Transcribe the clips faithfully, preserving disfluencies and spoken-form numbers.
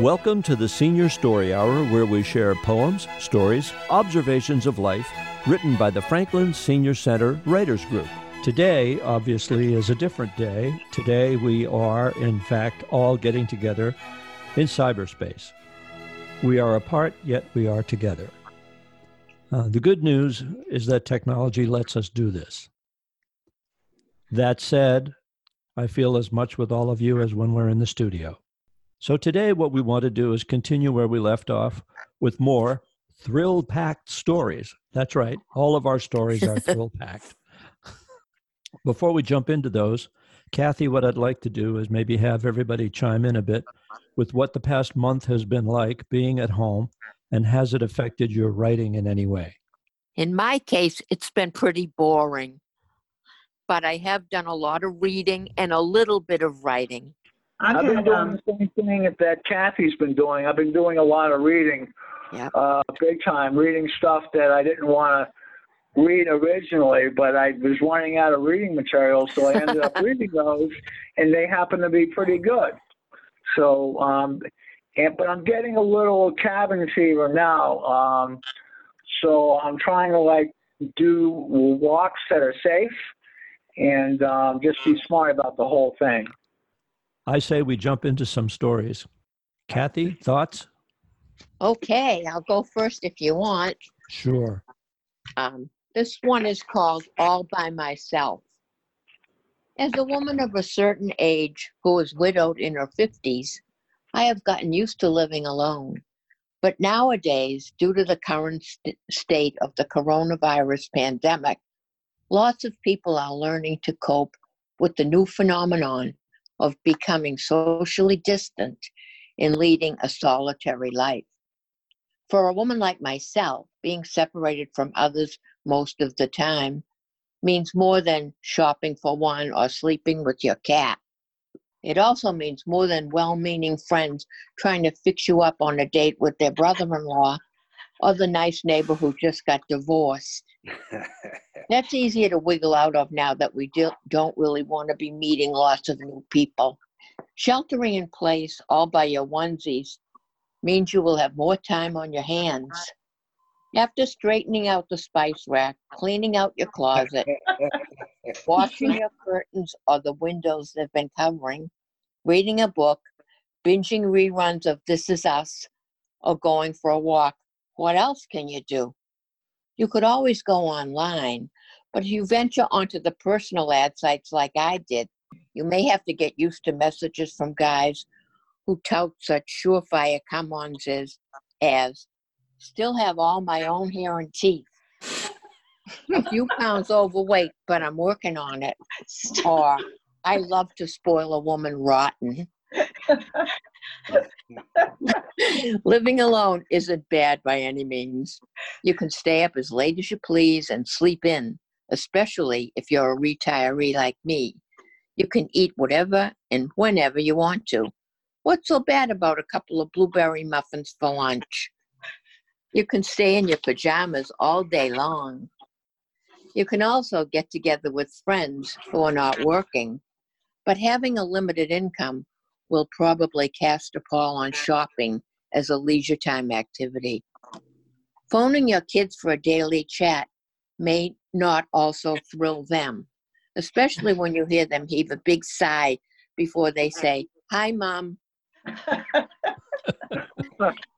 Welcome to the Senior Story Hour, where we share poems, stories, observations of life, written by the Franklin Senior Center Writers Group. Today, obviously, is a different day. Today, we are, in fact, all getting together in cyberspace. We are apart, yet we are together. Uh, the good news is that technology lets us do this. That said, I feel as much with all of you as when we're in the studio. So today what we want to do is continue where we left off with more thrill-packed stories. That's right. All of our stories are thrill-packed. Before we jump into those, Kathy, what I'd like to do is maybe have everybody chime in a bit with what the past month has been like being at home, and has it affected your writing in any way? In my case, it's been pretty boring, but I have done a lot of reading and a little bit of writing. I've been doing um, the same thing that Kathy's been doing. I've been doing a lot of reading, yeah. uh, big time, reading stuff that I didn't want to read originally, but I was running out of reading material, so I ended up reading those, and they happen to be pretty good. So, um, and, but I'm getting a little cabin fever now, um, so I'm trying to, like, do walks that are safe and um, just be smart about the whole thing. I say we jump into some stories. Kathy, thoughts? Okay, I'll go first if you want. Sure. Um, this one is called All By Myself. As a woman of a certain age who is widowed in her fifties, I have gotten used to living alone. But nowadays, due to the current st- state of the coronavirus pandemic, lots of people are learning to cope with the new phenomenon of becoming socially distant and leading a solitary life. For a woman like myself, being separated from others most of the time means more than shopping for one or sleeping with your cat. It also means more than well-meaning friends trying to fix you up on a date with their brother-in-law or the nice neighbor who just got divorced. That's easier to wiggle out of now that we do, don't really want to be meeting lots of new people. Sheltering in place all by your onesies means you will have more time on your hands. After straightening out the spice rack, cleaning out your closet, washing your curtains or the windows they've been covering, reading a book, binging reruns of This Is Us, or going for a walk, what else can you do? You could always go online, but if you venture onto the personal ad sites like I did, you may have to get used to messages from guys who tout such surefire come-ons as, as still have all my own hair and teeth, a few pounds overweight, but I'm working on it, or I love to spoil a woman rotten. Living alone isn't bad by any means. You can stay up as late as you please and sleep in, especially if you're a retiree like me. You can eat whatever and whenever you want to. What's so bad about a couple of blueberry muffins for lunch? You can stay in your pajamas all day long. You can also get together with friends who are not working, but having a limited income will probably cast a pall on shopping as a leisure time activity. Phoning your kids for a daily chat may not also thrill them, especially when you hear them heave a big sigh before they say, "Hi, Mom."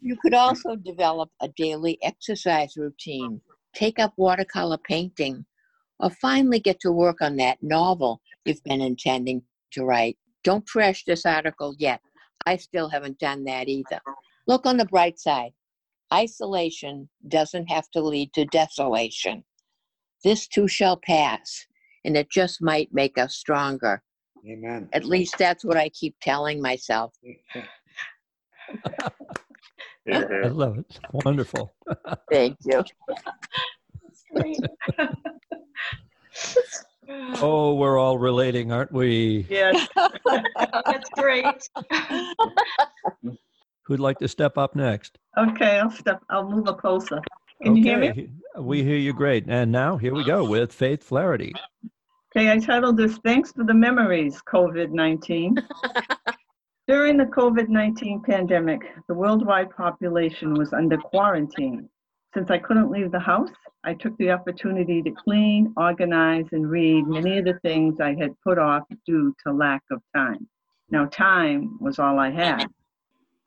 You could also develop a daily exercise routine, take up watercolor painting, or finally get to work on that novel you've been intending to write. Don't trash this article yet. I still haven't done that either. Look on the bright side. Isolation doesn't have to lead to desolation. This too shall pass, and it just might make us stronger. Amen. At least that's what I keep telling myself. I love it. Wonderful. Thank you. Oh, we're all relating, aren't we? Yes. That's great. Who'd like to step up next? Okay, I'll step. I'll move up closer. Can okay. you hear me? We hear you great. And now here we go with Faith Flaherty. Okay, I titled this "Thanks for the Memories, COVID nineteen." During the COVID nineteen pandemic, the worldwide population was under quarantine. Since I couldn't leave the house, I took the opportunity to clean, organize, and read many of the things I had put off due to lack of time. Now, time was all I had.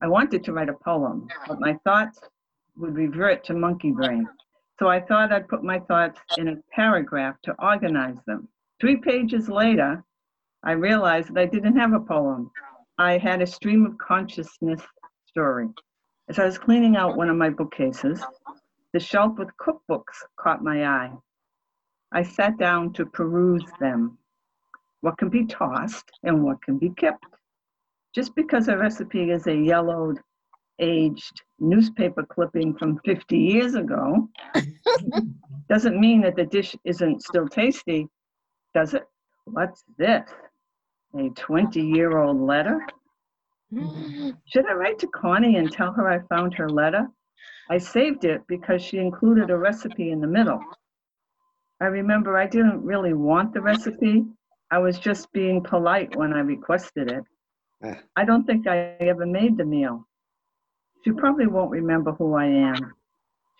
I wanted to write a poem, but my thoughts would revert to monkey brain. So I thought I'd put my thoughts in a paragraph to organize them. Three pages later, I realized that I didn't have a poem. I had a stream of consciousness story. As I was cleaning out one of my bookcases, the shelf with cookbooks caught my eye. I sat down to peruse them. What can be tossed and what can be kept? Just because a recipe is a yellowed, aged newspaper clipping from fifty years ago doesn't mean that the dish isn't still tasty, does it? What's this? A twenty-year-old letter? Should I write to Connie and tell her I found her letter? I saved it because she included a recipe in the middle. I remember I didn't really want the recipe. I was just being polite when I requested it. I don't think I ever made the meal. She probably won't remember who I am.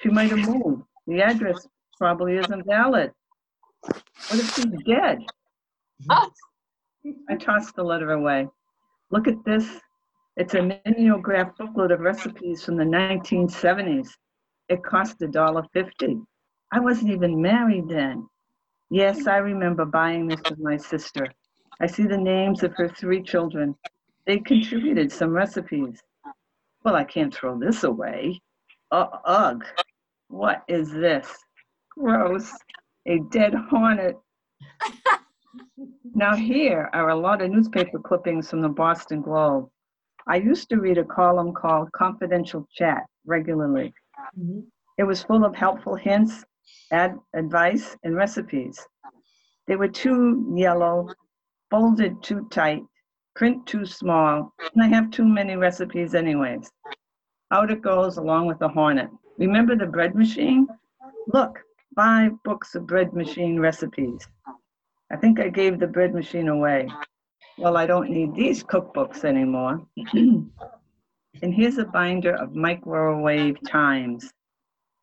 She might have moved. The address probably isn't valid. What if she's dead? Oh. I tossed the letter away. Look at this. It's a mimeograph booklet of recipes from the nineteen seventies. It cost a dollar fifty. I wasn't even married then. Yes, I remember buying this with my sister. I see the names of her three children. They contributed some recipes. Well, I can't throw this away. Uh, ugh, what is this? Gross, a dead hornet. Now here are a lot of newspaper clippings from the Boston Globe. I used to read a column called Confidential Chat regularly. Mm-hmm. It was full of helpful hints, ad- advice, and recipes. They were too yellow, folded too tight, print too small, and I have too many recipes anyways. Out it goes along with the hornet. Remember the bread machine? Look, five books of bread machine recipes. I think I gave the bread machine away. Well, I don't need these cookbooks anymore. And here's a binder of microwave times.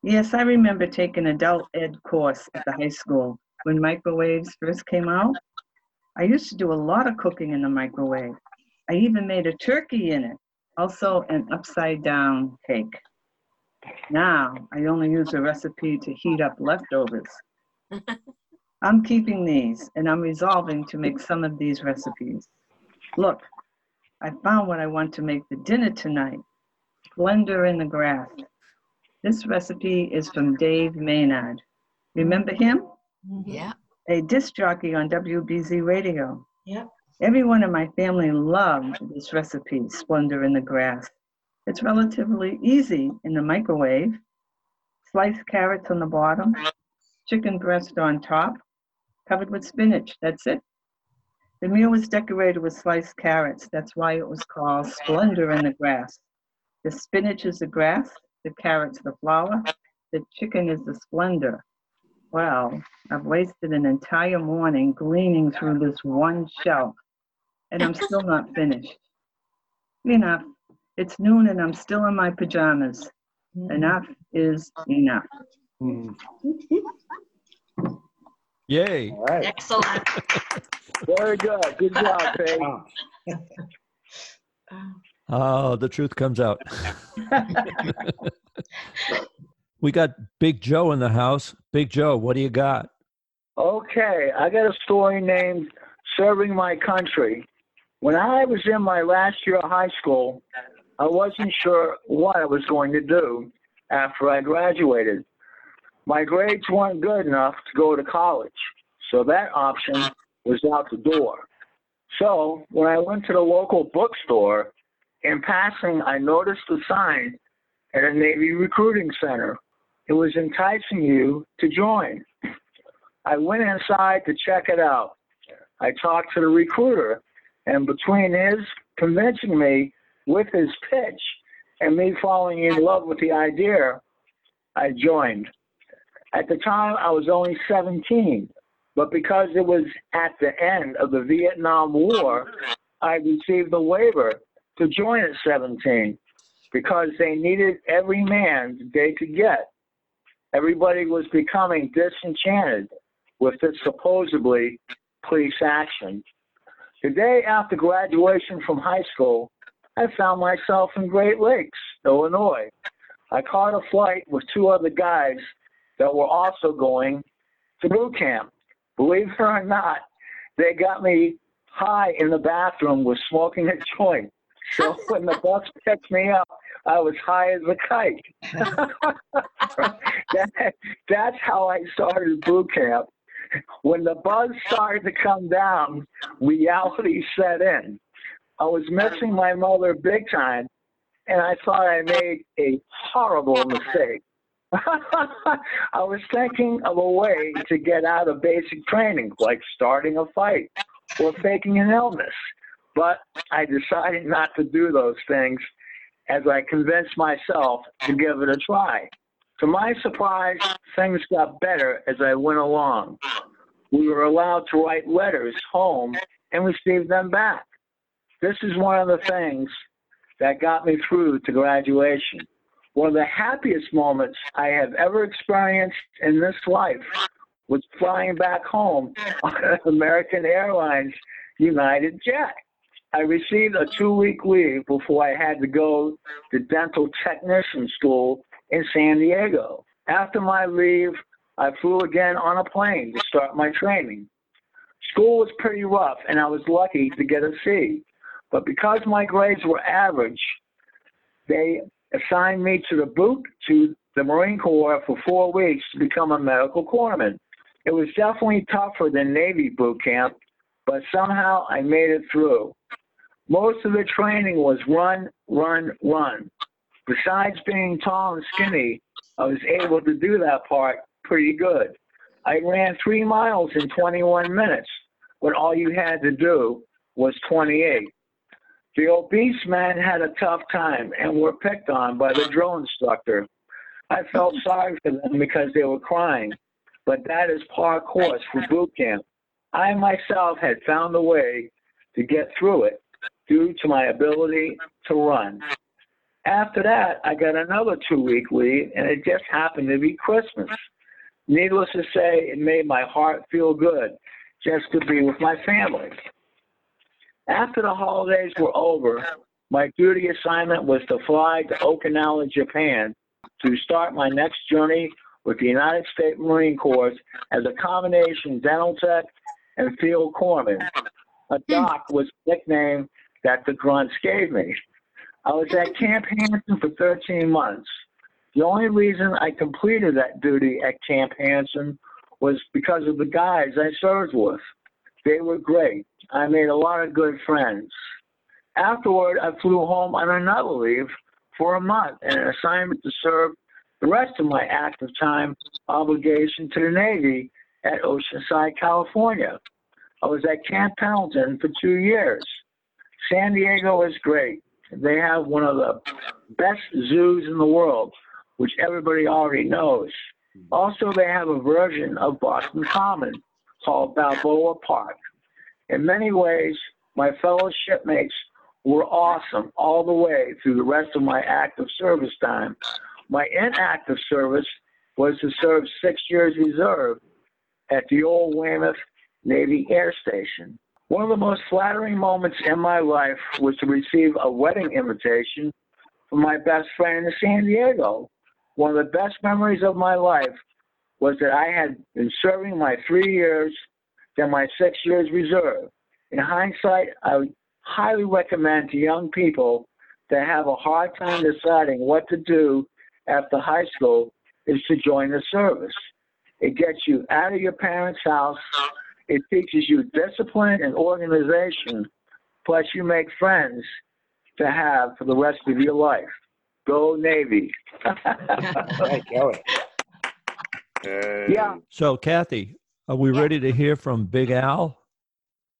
Yes, I remember taking adult ed course at the high school when microwaves first came out. I used to do a lot of cooking in the microwave. I even made a turkey in it, also an upside down cake. Now I only use a recipe to heat up leftovers. I'm keeping these and I'm resolving to make some of these recipes. Look, I found what I want to make for dinner tonight. Blender in the grass. This recipe is from Dave Maynard. Remember him? Yeah. A disc jockey on W B Z Radio. Yep. Everyone in my family loved this recipe, Splendor in the Grass. It's relatively easy in the microwave. Sliced carrots on the bottom, chicken breast on top, covered with spinach, that's it. The meal was decorated with sliced carrots. That's why it was called Splendor in the Grass. The spinach is the grass, the carrots the flower, the chicken is the splendor. Well, I've wasted an entire morning gleaning through this one shelf, and I'm still not finished. Enough. It's noon, and I'm still in my pajamas. Enough is enough. Mm. Yay. All right. Excellent. Very good. Good job, Paige. Oh, the truth comes out. We got Big Joe in the house. Big Joe, what do you got? Okay, I got a story named Serving My Country. When I was in my last year of high school, I wasn't sure what I was going to do after I graduated. My grades weren't good enough to go to college, so that option was out the door. So when I went to the local bookstore, in passing, I noticed a sign at a Navy recruiting center. It was enticing you to join. I went inside to check it out. I talked to the recruiter, and between his convincing me with his pitch and me falling in love with the idea, I joined. At the time, I was only seventeen, but because it was at the end of the Vietnam War, I received a waiver to join at seventeen because they needed every man they could get. Everybody was becoming disenchanted with this supposedly police action. The day after graduation from high school, I found myself in Great Lakes, Illinois. I caught a flight with two other guys that were also going to boot camp. Believe it or not, they got me high in the bathroom with smoking a joint. So when the bus picked me up, I was high as a kite. that, that's how I started boot camp. When the buzz started to come down, reality set in. I was missing my mother big time, and I thought I made a horrible mistake. I was thinking of a way to get out of basic training, like starting a fight or faking an illness. But I decided not to do those things as I convinced myself to give it a try. To my surprise, things got better as I went along. We were allowed to write letters home and received them back. This is one of the things that got me through to graduation. One of the happiest moments I have ever experienced in this life was flying back home on an American Airlines United jet. I received a two-week leave before I had to go to dental technician school in San Diego. After my leave, I flew again on a plane to start my training. School was pretty rough, and I was lucky to get a C. But because my grades were average, they assigned me to the boot to the Marine Corps for four weeks to become a medical corpsman. It was definitely tougher than Navy boot camp, but somehow I made it through. Most of the training was run, run, run. Besides being tall and skinny, I was able to do that part pretty good. I ran three miles in twenty-one minutes, when all you had to do was twenty-eight. The obese men had a tough time and were picked on by the drill instructor. I felt sorry for them because they were crying, but that is par course for boot camp. I myself had found a way to get through it due to my ability to run. After that, I got another two-week leave, and it just happened to be Christmas. Needless to say, it made my heart feel good just to be with my family. After the holidays were over, my duty assignment was to fly to Okinawa, Japan, to start my next journey with the United States Marine Corps as a combination dental tech and field corpsman. A doc was the nickname that the grunts gave me. I was at Camp Hansen for thirteen months. The only reason I completed that duty at Camp Hansen was because of the guys I served with. They were great. I made a lot of good friends. Afterward, I flew home on another leave for a month and an assignment to serve the rest of my active time obligation to the Navy at Oceanside, California. I was at Camp Pendleton for two years. San Diego is great. They have one of the best zoos in the world, which everybody already knows. Also, they have a version of Boston Common called Balboa Park. In many ways, my fellow shipmates were awesome all the way through the rest of my active service time. My inactive service was to serve six years reserve at the old Weymouth Navy Air Station. One of the most flattering moments in my life was to receive a wedding invitation from my best friend in San Diego. One of the best memories of my life was that I had been serving my three years than my six years reserve. In hindsight, I would highly recommend to young people that have a hard time deciding what to do after high school is to join the service. It gets you out of your parents' house. It teaches you discipline and organization, plus you make friends to have for the rest of your life. Go Navy. I know it. Hey. Yeah. So, Kathy, are we ready to hear from Big Al?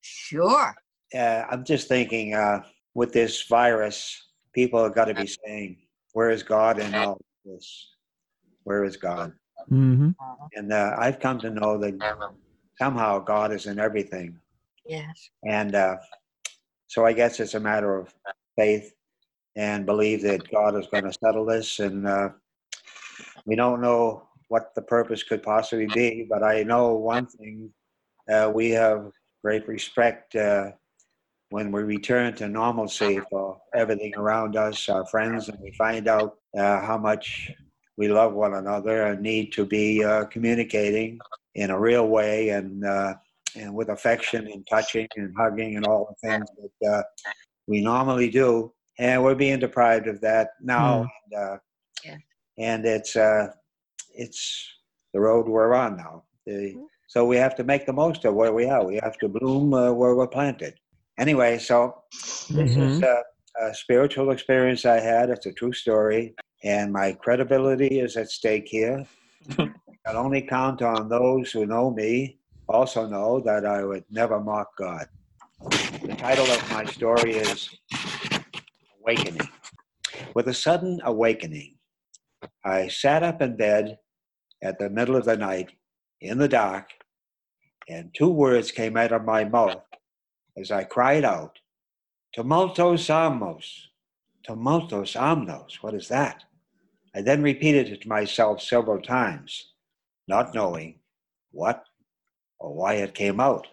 Sure. Uh, I'm just thinking uh, with this virus, people are going to be saying, where is God in all this? Where is God? Mm-hmm. And uh, I've come to know that somehow God is in everything. Yes. And uh, so I guess it's a matter of faith and believe that God is going to settle this. And uh, we don't know what the purpose could possibly be, but I know one thing. Uh, we have great respect uh, when we return to normalcy for everything around us, our friends, and we find out uh, how much we love one another and need to be uh, communicating in a real way and uh, and with affection and touching and hugging and all the things that uh, we normally do. And we're being deprived of that now. Mm. And, uh, yeah. and it's uh, it's the road we're on now. The, so we have to make the most of where we are. We have to bloom uh, where we're planted. Anyway, so mm-hmm. this is a, a spiritual experience I had. It's a true story. And my credibility is at stake here. I'll only count on those who know me, also know that I would never mock God. The title of my story is Awakening. With a sudden awakening, I sat up in bed at the middle of the night in the dark, and two words came out of my mouth as I cried out, "Tumultos omnos, tumultos omnos." What is that? I then repeated it to myself several times, not knowing what or why it came out.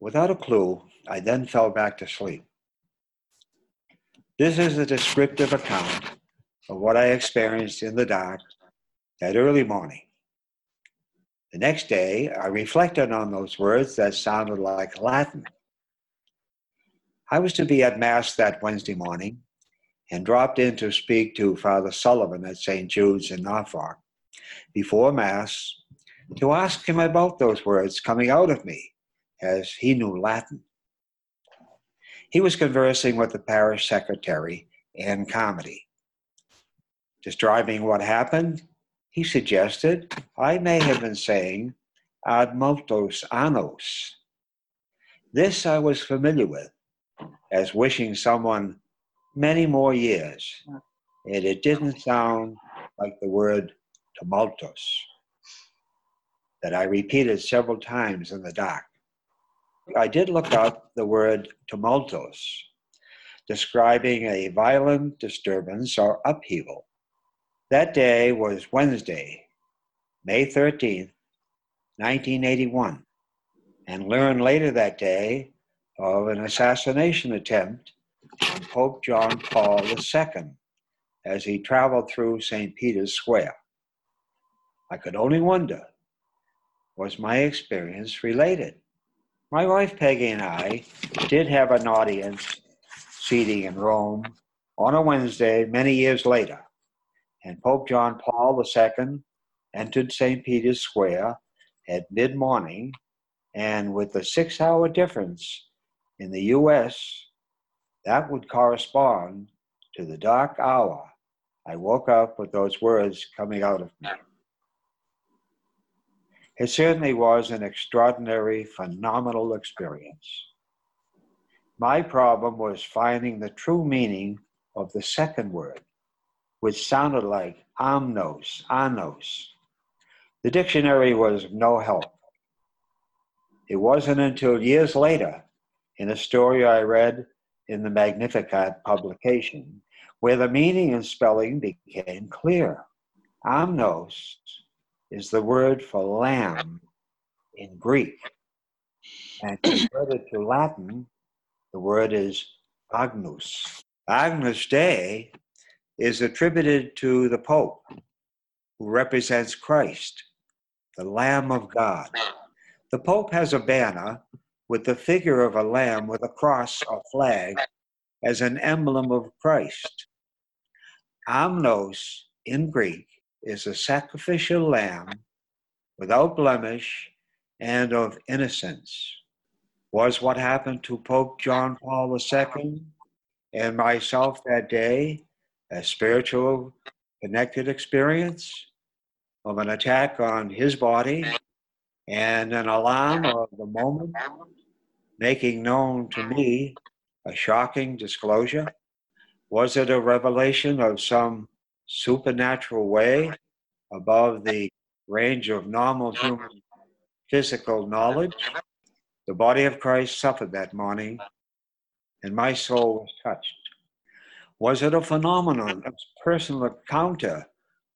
Without a clue, I then fell back to sleep. This is a descriptive account of what I experienced in the dark that early morning. The next day, I reflected on those words that sounded like Latin. I was to be at Mass that Wednesday morning, and dropped in to speak to Father Sullivan at Saint Jude's in Norfolk before Mass to ask him about those words coming out of me, as he knew Latin. He was conversing with the parish secretary, Ann Comedy. Describing what happened, he suggested I may have been saying ad multos annos. This I was familiar with, as wishing someone many more years, and it didn't sound like the word tumultus that I repeated several times in the dark. I did look up the word tumultus, describing a violent disturbance or upheaval. That day was Wednesday, May thirteenth, nineteen eighty-one, and learned later that day of an assassination attempt on Pope John Paul the Second as he traveled through Saint Peter's Square. I could only wonder, was my experience related? My wife Peggy and I did have an audience seating in Rome on a Wednesday many years later, and Pope John Paul the Second entered Saint Peter's Square at mid-morning, and with the six-hour difference in the U S, that would correspond to the dark hour I woke up with those words coming out of me. It certainly was an extraordinary, phenomenal experience. My problem was finding the true meaning of the second word, which sounded like omnos, annos. The dictionary was of no help. It wasn't until years later, in a story I read in the Magnificat publication, where the meaning and spelling became clear. Omnos is the word for lamb in Greek, and converted to Latin, the word is agnus. Agnus Dei is attributed to the Pope, who represents Christ, the Lamb of God. The Pope has a banner with the figure of a lamb with a cross or flag as an emblem of Christ. Omnos in Greek is a sacrificial lamb without blemish and of innocence. Was what happened to Pope John Paul the Second and myself that day a spiritual connected experience of an attack on his body and an alarm of the moment, making known to me a shocking disclosure? Was it a revelation of some supernatural way above the range of normal human physical knowledge? The body of Christ suffered that morning, and my soul was touched. Was it a phenomenon of personal encounter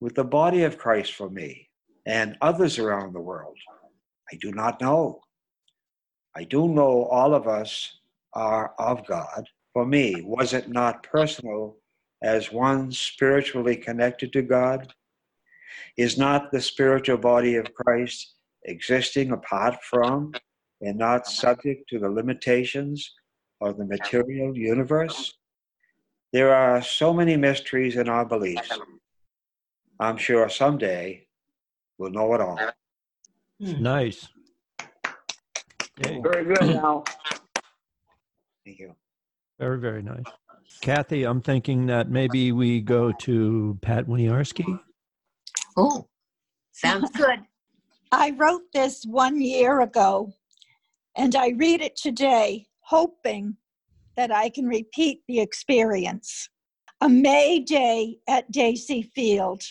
with the body of Christ for me and others around the world? I do not know. I do know all of us are of God. For me, was it not personal as one spiritually connected to God? Is not the spiritual body of Christ existing apart from and not subject to the limitations of the material universe? There are so many mysteries in our beliefs. I'm sure someday we'll know it all. Nice. Okay. Very good, Al. Thank you. Very, very nice. Kathy, I'm thinking that maybe we go to Pat Winiarski. Oh, sounds good. I wrote this one year ago, and I read it today, hoping that I can repeat the experience. A May day at Daisy Field,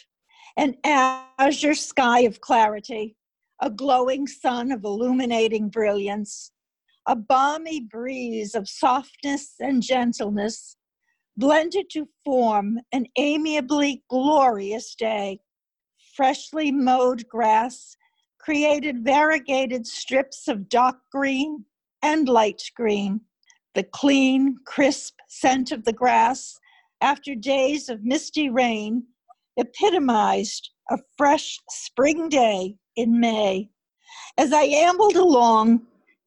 an azure sky of clarity, a glowing sun of illuminating brilliance, a balmy breeze of softness and gentleness, blended to form an amiably glorious day. Freshly mowed grass created variegated strips of dark green and light green. The clean, crisp scent of the grass after days of misty rain epitomized a fresh spring day in May. As I ambled along,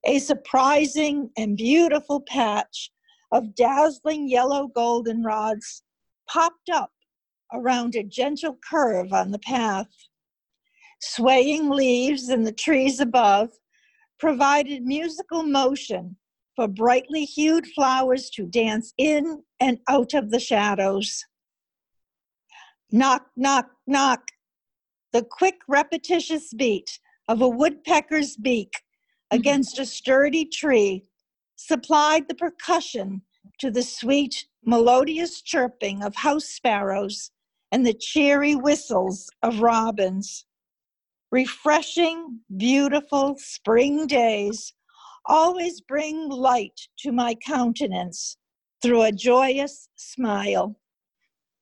a surprising and beautiful patch of dazzling yellow goldenrods popped up around a gentle curve on the path. Swaying leaves in the trees above provided musical motion for brightly hued flowers to dance in and out of the shadows. Knock, knock, knock. The quick, repetitious beat of a woodpecker's beak against a sturdy tree supplied the percussion to the sweet, melodious chirping of house sparrows and the cheery whistles of robins. Refreshing, beautiful spring days always bring light to my countenance through a joyous smile.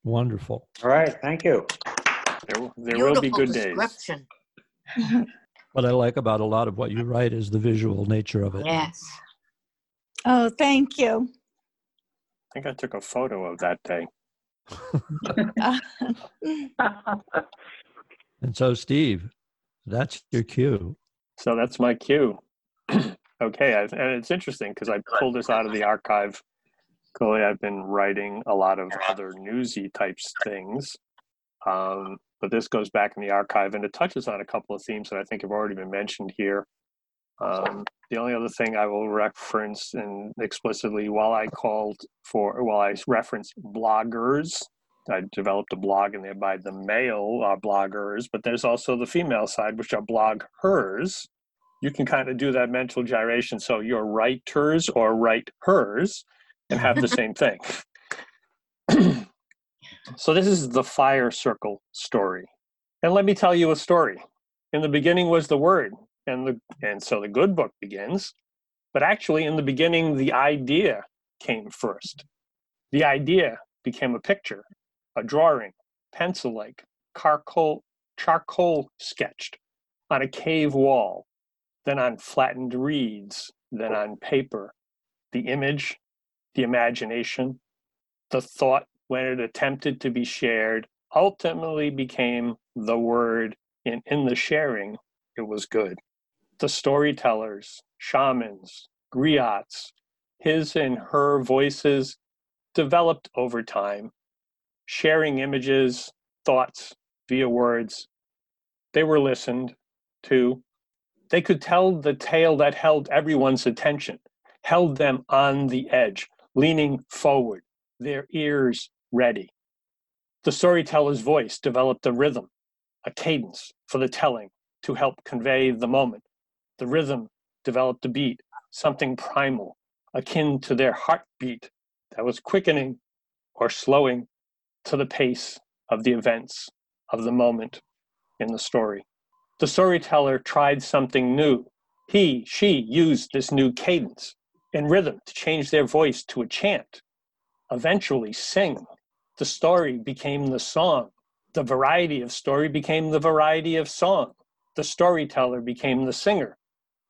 Wonderful. All right, thank you. There, there will be good days. What I like about a lot of what you write is the visual nature of it. Yes. Oh, thank you. I think I took a photo of that day. And so, Steve, that's your cue. So that's my cue. Okay, I, and it's interesting because I pulled this out of the archive. Clearly, I've been writing a lot of other newsy types things, um, but this goes back in the archive, and it touches on a couple of themes that I think have already been mentioned here. Um, the only other thing I will reference, and explicitly, while I called for, while I referenced bloggers, I developed a blog, and thereby the male are bloggers, but there's also the female side, which are bloggers. You can kind of do that mental gyration. So you're writers or write-hers and have the same thing. So this is the fire circle story. And let me tell you a story. In the beginning was the word. And the and so the good book begins. But actually, in the beginning, the idea came first. The idea became a picture, a drawing, pencil-like, charcoal, charcoal sketched on a cave wall, then on flattened reeds, then on paper. The image, the imagination, the thought, when it attempted to be shared, ultimately became the word, and in the sharing, it was good. The storytellers, shamans, griots, his and her voices developed over time, sharing images, thoughts via words. They were listened to. They could tell the tale that held everyone's attention, held them on the edge, leaning forward, their ears ready. The storyteller's voice developed a rhythm, a cadence for the telling to help convey the moment. The rhythm developed a beat, something primal, akin to their heartbeat that was quickening or slowing to the pace of the events of the moment in the story. The storyteller tried something new. He, she used this new cadence, and rhythm to change their voice to a chant, eventually sing. The story became the song. The variety of story became the variety of song. The storyteller became the singer,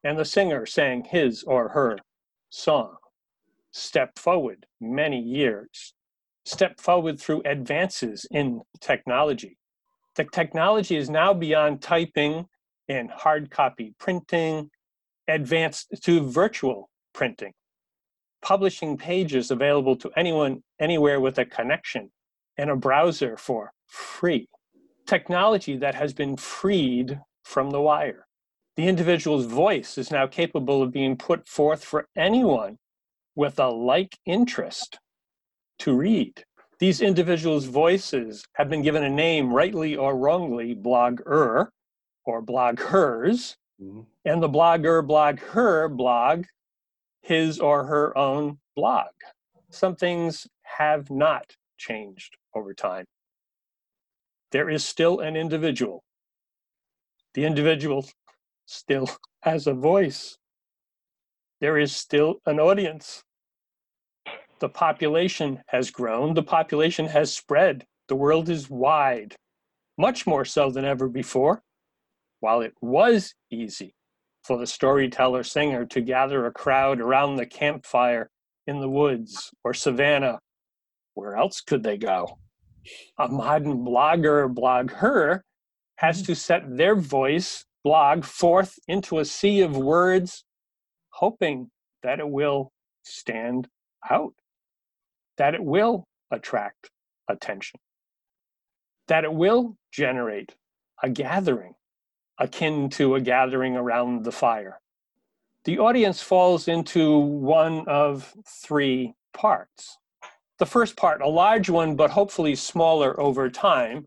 and the singer sang his or her song. Step forward many years. Step forward through advances in technology. The technology is now beyond typing and hard copy printing, advanced to virtual printing, publishing pages available to anyone, anywhere with a connection and a browser for free. Technology that has been freed from the wire. The individual's voice is now capable of being put forth for anyone with a like interest to read. These individuals' voices have been given a name, rightly or wrongly, blogger or bloggers, mm-hmm. and the blogger, blog her, blog his or her own blog. Some things have not changed over time. There is still an individual. The individual still has a voice. There is still an audience. The population has grown. The population has spread. The world is wide, much more so than ever before. While it was easy for the storyteller singer to gather a crowd around the campfire in the woods or savannah, where else could they go? A modern blogger or blogger has to set their voice, blog, forth into a sea of words, hoping that it will stand out, that it will attract attention, that it will generate a gathering akin to a gathering around the fire. The audience falls into one of three parts. The first part, a large one, but hopefully smaller over time,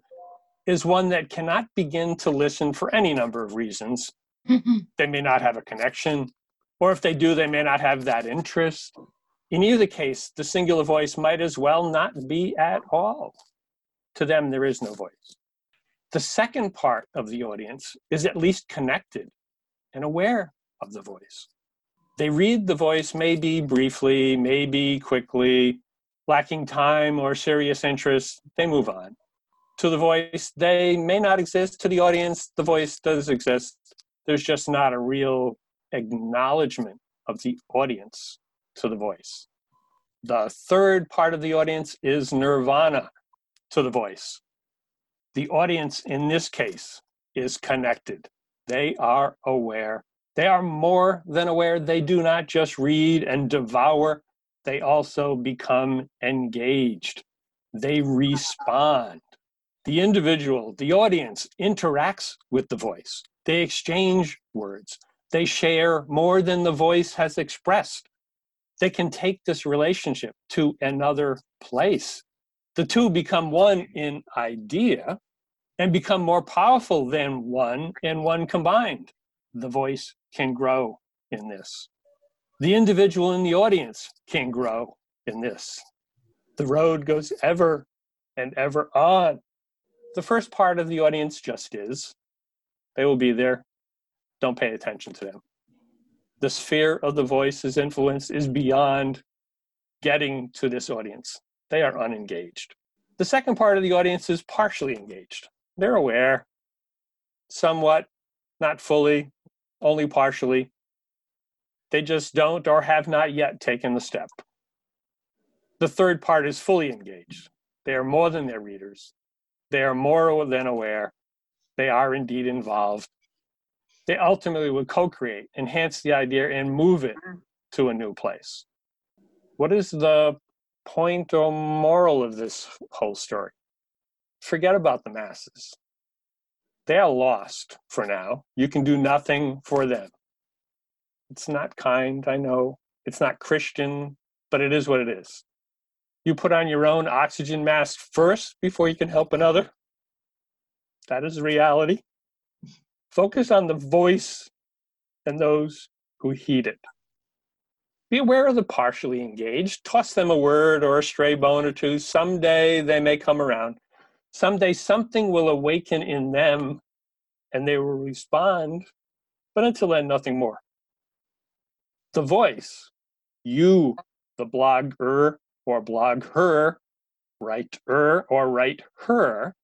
is one that cannot begin to listen for any number of reasons. They may not have a connection, or if they do, they may not have that interest. In either case, the singular voice might as well not be at all. To them, there is no voice. The second part of the audience is at least connected and aware of the voice. They read the voice maybe briefly, maybe quickly, lacking time or serious interest, they move on. To the voice, they may not exist. To the audience, the voice does exist. There's just not a real acknowledgement of the audience to the voice. The third part of the audience is nirvana to the voice. The audience in this case is connected. They are aware. They are more than aware. They do not just read and devour. They also become engaged. They respond. The individual, the audience, interacts with the voice. They exchange words. They share more than the voice has expressed. They can take this relationship to another place. The two become one in idea and become more powerful than one and one combined. The voice can grow in this. The individual in the audience can grow in this. The road goes ever and ever on. The first part of the audience just is. They will be there. Don't pay attention to them. The sphere of the voice's influence is beyond getting to this audience. They are unengaged. The second part of the audience is partially engaged. They're aware, somewhat, not fully, only partially. They just don't or have not yet taken the step. The third part is fully engaged. They are more than their readers. They are more than aware. They are indeed involved. They ultimately would co-create, enhance the idea, and move it to a new place. What is the point or moral of this whole story? Forget about the masses. They are lost for now. You can do nothing for them. It's not kind, I know. It's not Christian, but it is what it is. You put on your own oxygen mask first before you can help another. That is reality. Focus on the voice and those who heed it. Be aware of the partially engaged. Toss them a word or a stray bone or two. Someday they may come around. Someday something will awaken in them and they will respond. But until then, nothing more. The voice you, the blogger or blogger, writer or write-her,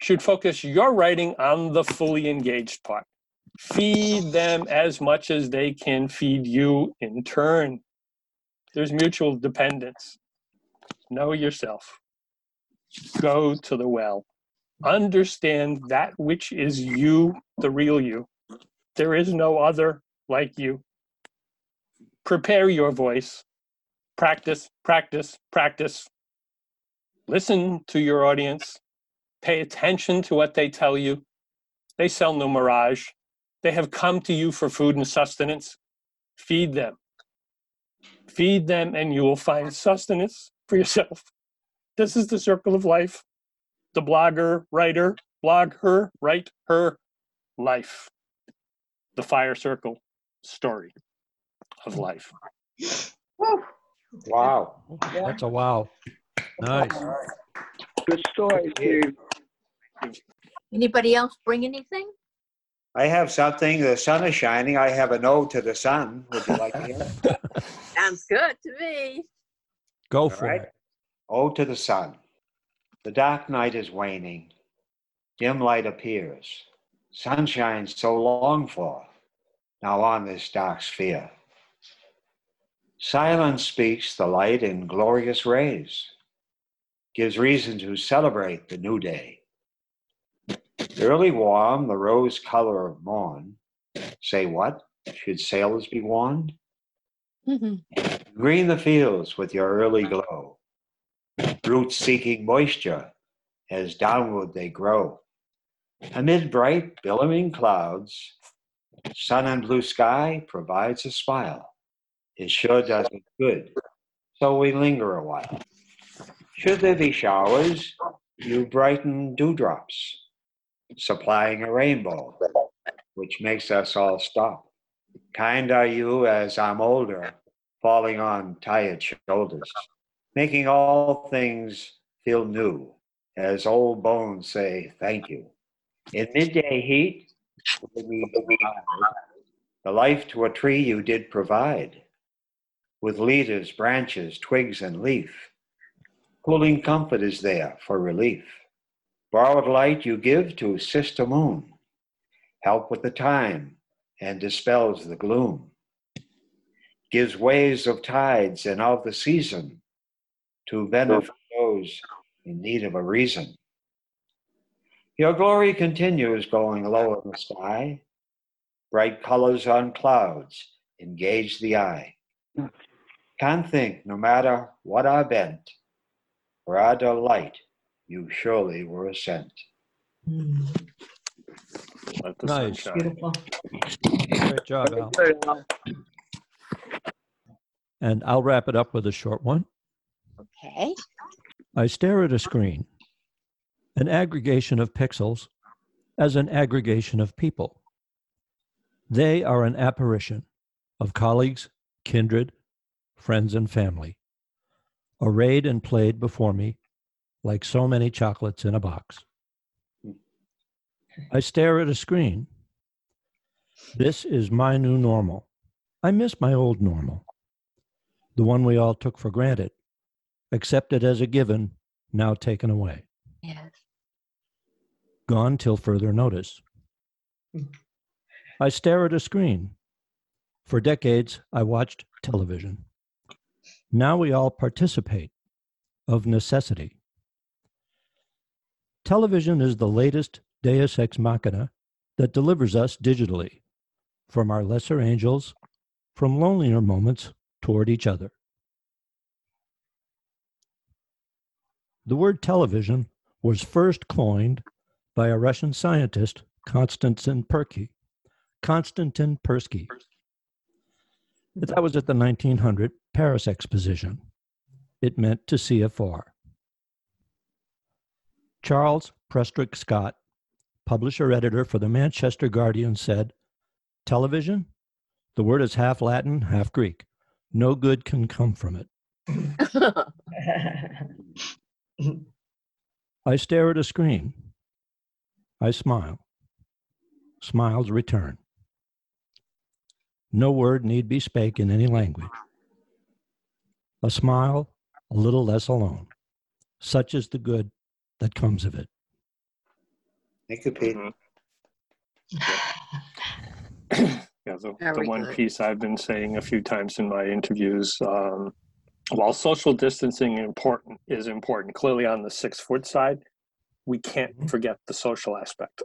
should focus your writing on the fully engaged part. Feed them as much as they can feed you in turn. There's mutual dependence. Know yourself. Go to the well. Understand that which is you, the real you. There is no other like you. Prepare your voice. Practice, practice, practice. Listen to your audience. Pay attention to what they tell you. They sell no mirage. They have come to you for food and sustenance. Feed them. Feed them and you will find sustenance for yourself. This is the circle of life. The blogger, writer, blog her, write her life. The fire circle story of life. Wow. Yeah. That's a wow. Nice. Good story, Steve. Anybody else bring anything? I have something. The sun is shining. I have a ode to the sun. Would you like to hear it? Sounds good to me. Go for it. Ode to the sun. The dark night is waning. Dim light appears. Sunshine so longed for, now on this dark sphere. Silence speaks the light in glorious rays. Gives reason to celebrate the new day. The early warm, the rose color of morn. Say what? Should sailors be warned? Mm-hmm. Green the fields with your early glow. Roots seeking moisture as downward they grow. Amid bright, billowing clouds, sun and blue sky provides a smile. It sure does it good, so we linger a while. Should there be showers, you brighten dewdrops, supplying a rainbow, which makes us all stop. Kind are you as I'm older, falling on tired shoulders, making all things feel new, as old bones say thank you. In midday heat, the life to a tree you did provide, with leaders, branches, twigs, and leaf. Cooling comfort is there for relief. Borrowed light you give to sister moon. Help with the time and dispels the gloom. Gives waves of tides and of the season to benefit those in need of a reason. Your glory continues going low in the sky. Bright colors on clouds engage the eye. Can't think, no matter what our bent, for our delight, you surely were sent. Mm. Let the nice. Sunshine. Beautiful. Great job, Al. And I'll wrap it up with a short one. Okay. I stare at a screen, an aggregation of pixels, as an aggregation of people. They are an apparition of colleagues, kindred, friends, and family, arrayed and played before me like so many chocolates in a box. I stare at a screen. This is my new normal. I miss my old normal, the one we all took for granted, accepted as a given, now taken away. Yes. Gone till further notice. I stare at a screen. For decades, I watched television. Now we all participate of necessity. Television is the latest deus ex machina that delivers us digitally from our lesser angels, from lonelier moments toward each other. The word television was first coined by a Russian scientist, Konstantin Persky. Konstantin Persky. That was at the nineteen hundred Paris Exposition. It meant to see afar. Charles Prestrick Scott, publisher-editor for the Manchester Guardian, said, "Television? The word is half Latin, half Greek. No good can come from it." I stare at a screen. I smile. Smiles return. No word need be spake in any language. a smile, a little less alone. Such is the good that comes of it. Thank you, Pete. Mm-hmm. Yeah, the, the one good. Piece I've been saying a few times in my interviews, um, while social distancing important is important, clearly on the six foot side, we can't mm-hmm. forget the social aspect.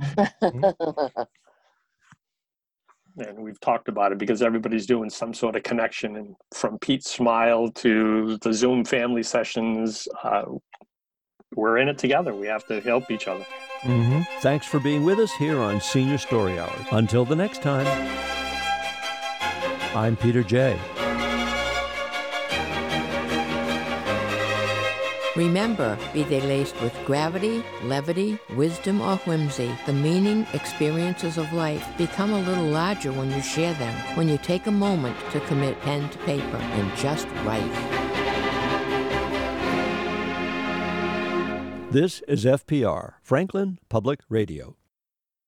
Mm-hmm. And we've talked about it because everybody's doing some sort of connection, and from Pete's smile to the Zoom family sessions, uh, we're in it together. We have to help each other. Mm-hmm. Thanks for being with us here on Senior Story Hour. Until the next time, I'm Peter Jay. Remember, be they laced with gravity, levity, wisdom, or whimsy, the meaning, experiences of life become a little larger when you share them, when you take a moment to commit pen to paper and just write. This is F P R, Franklin Public Radio.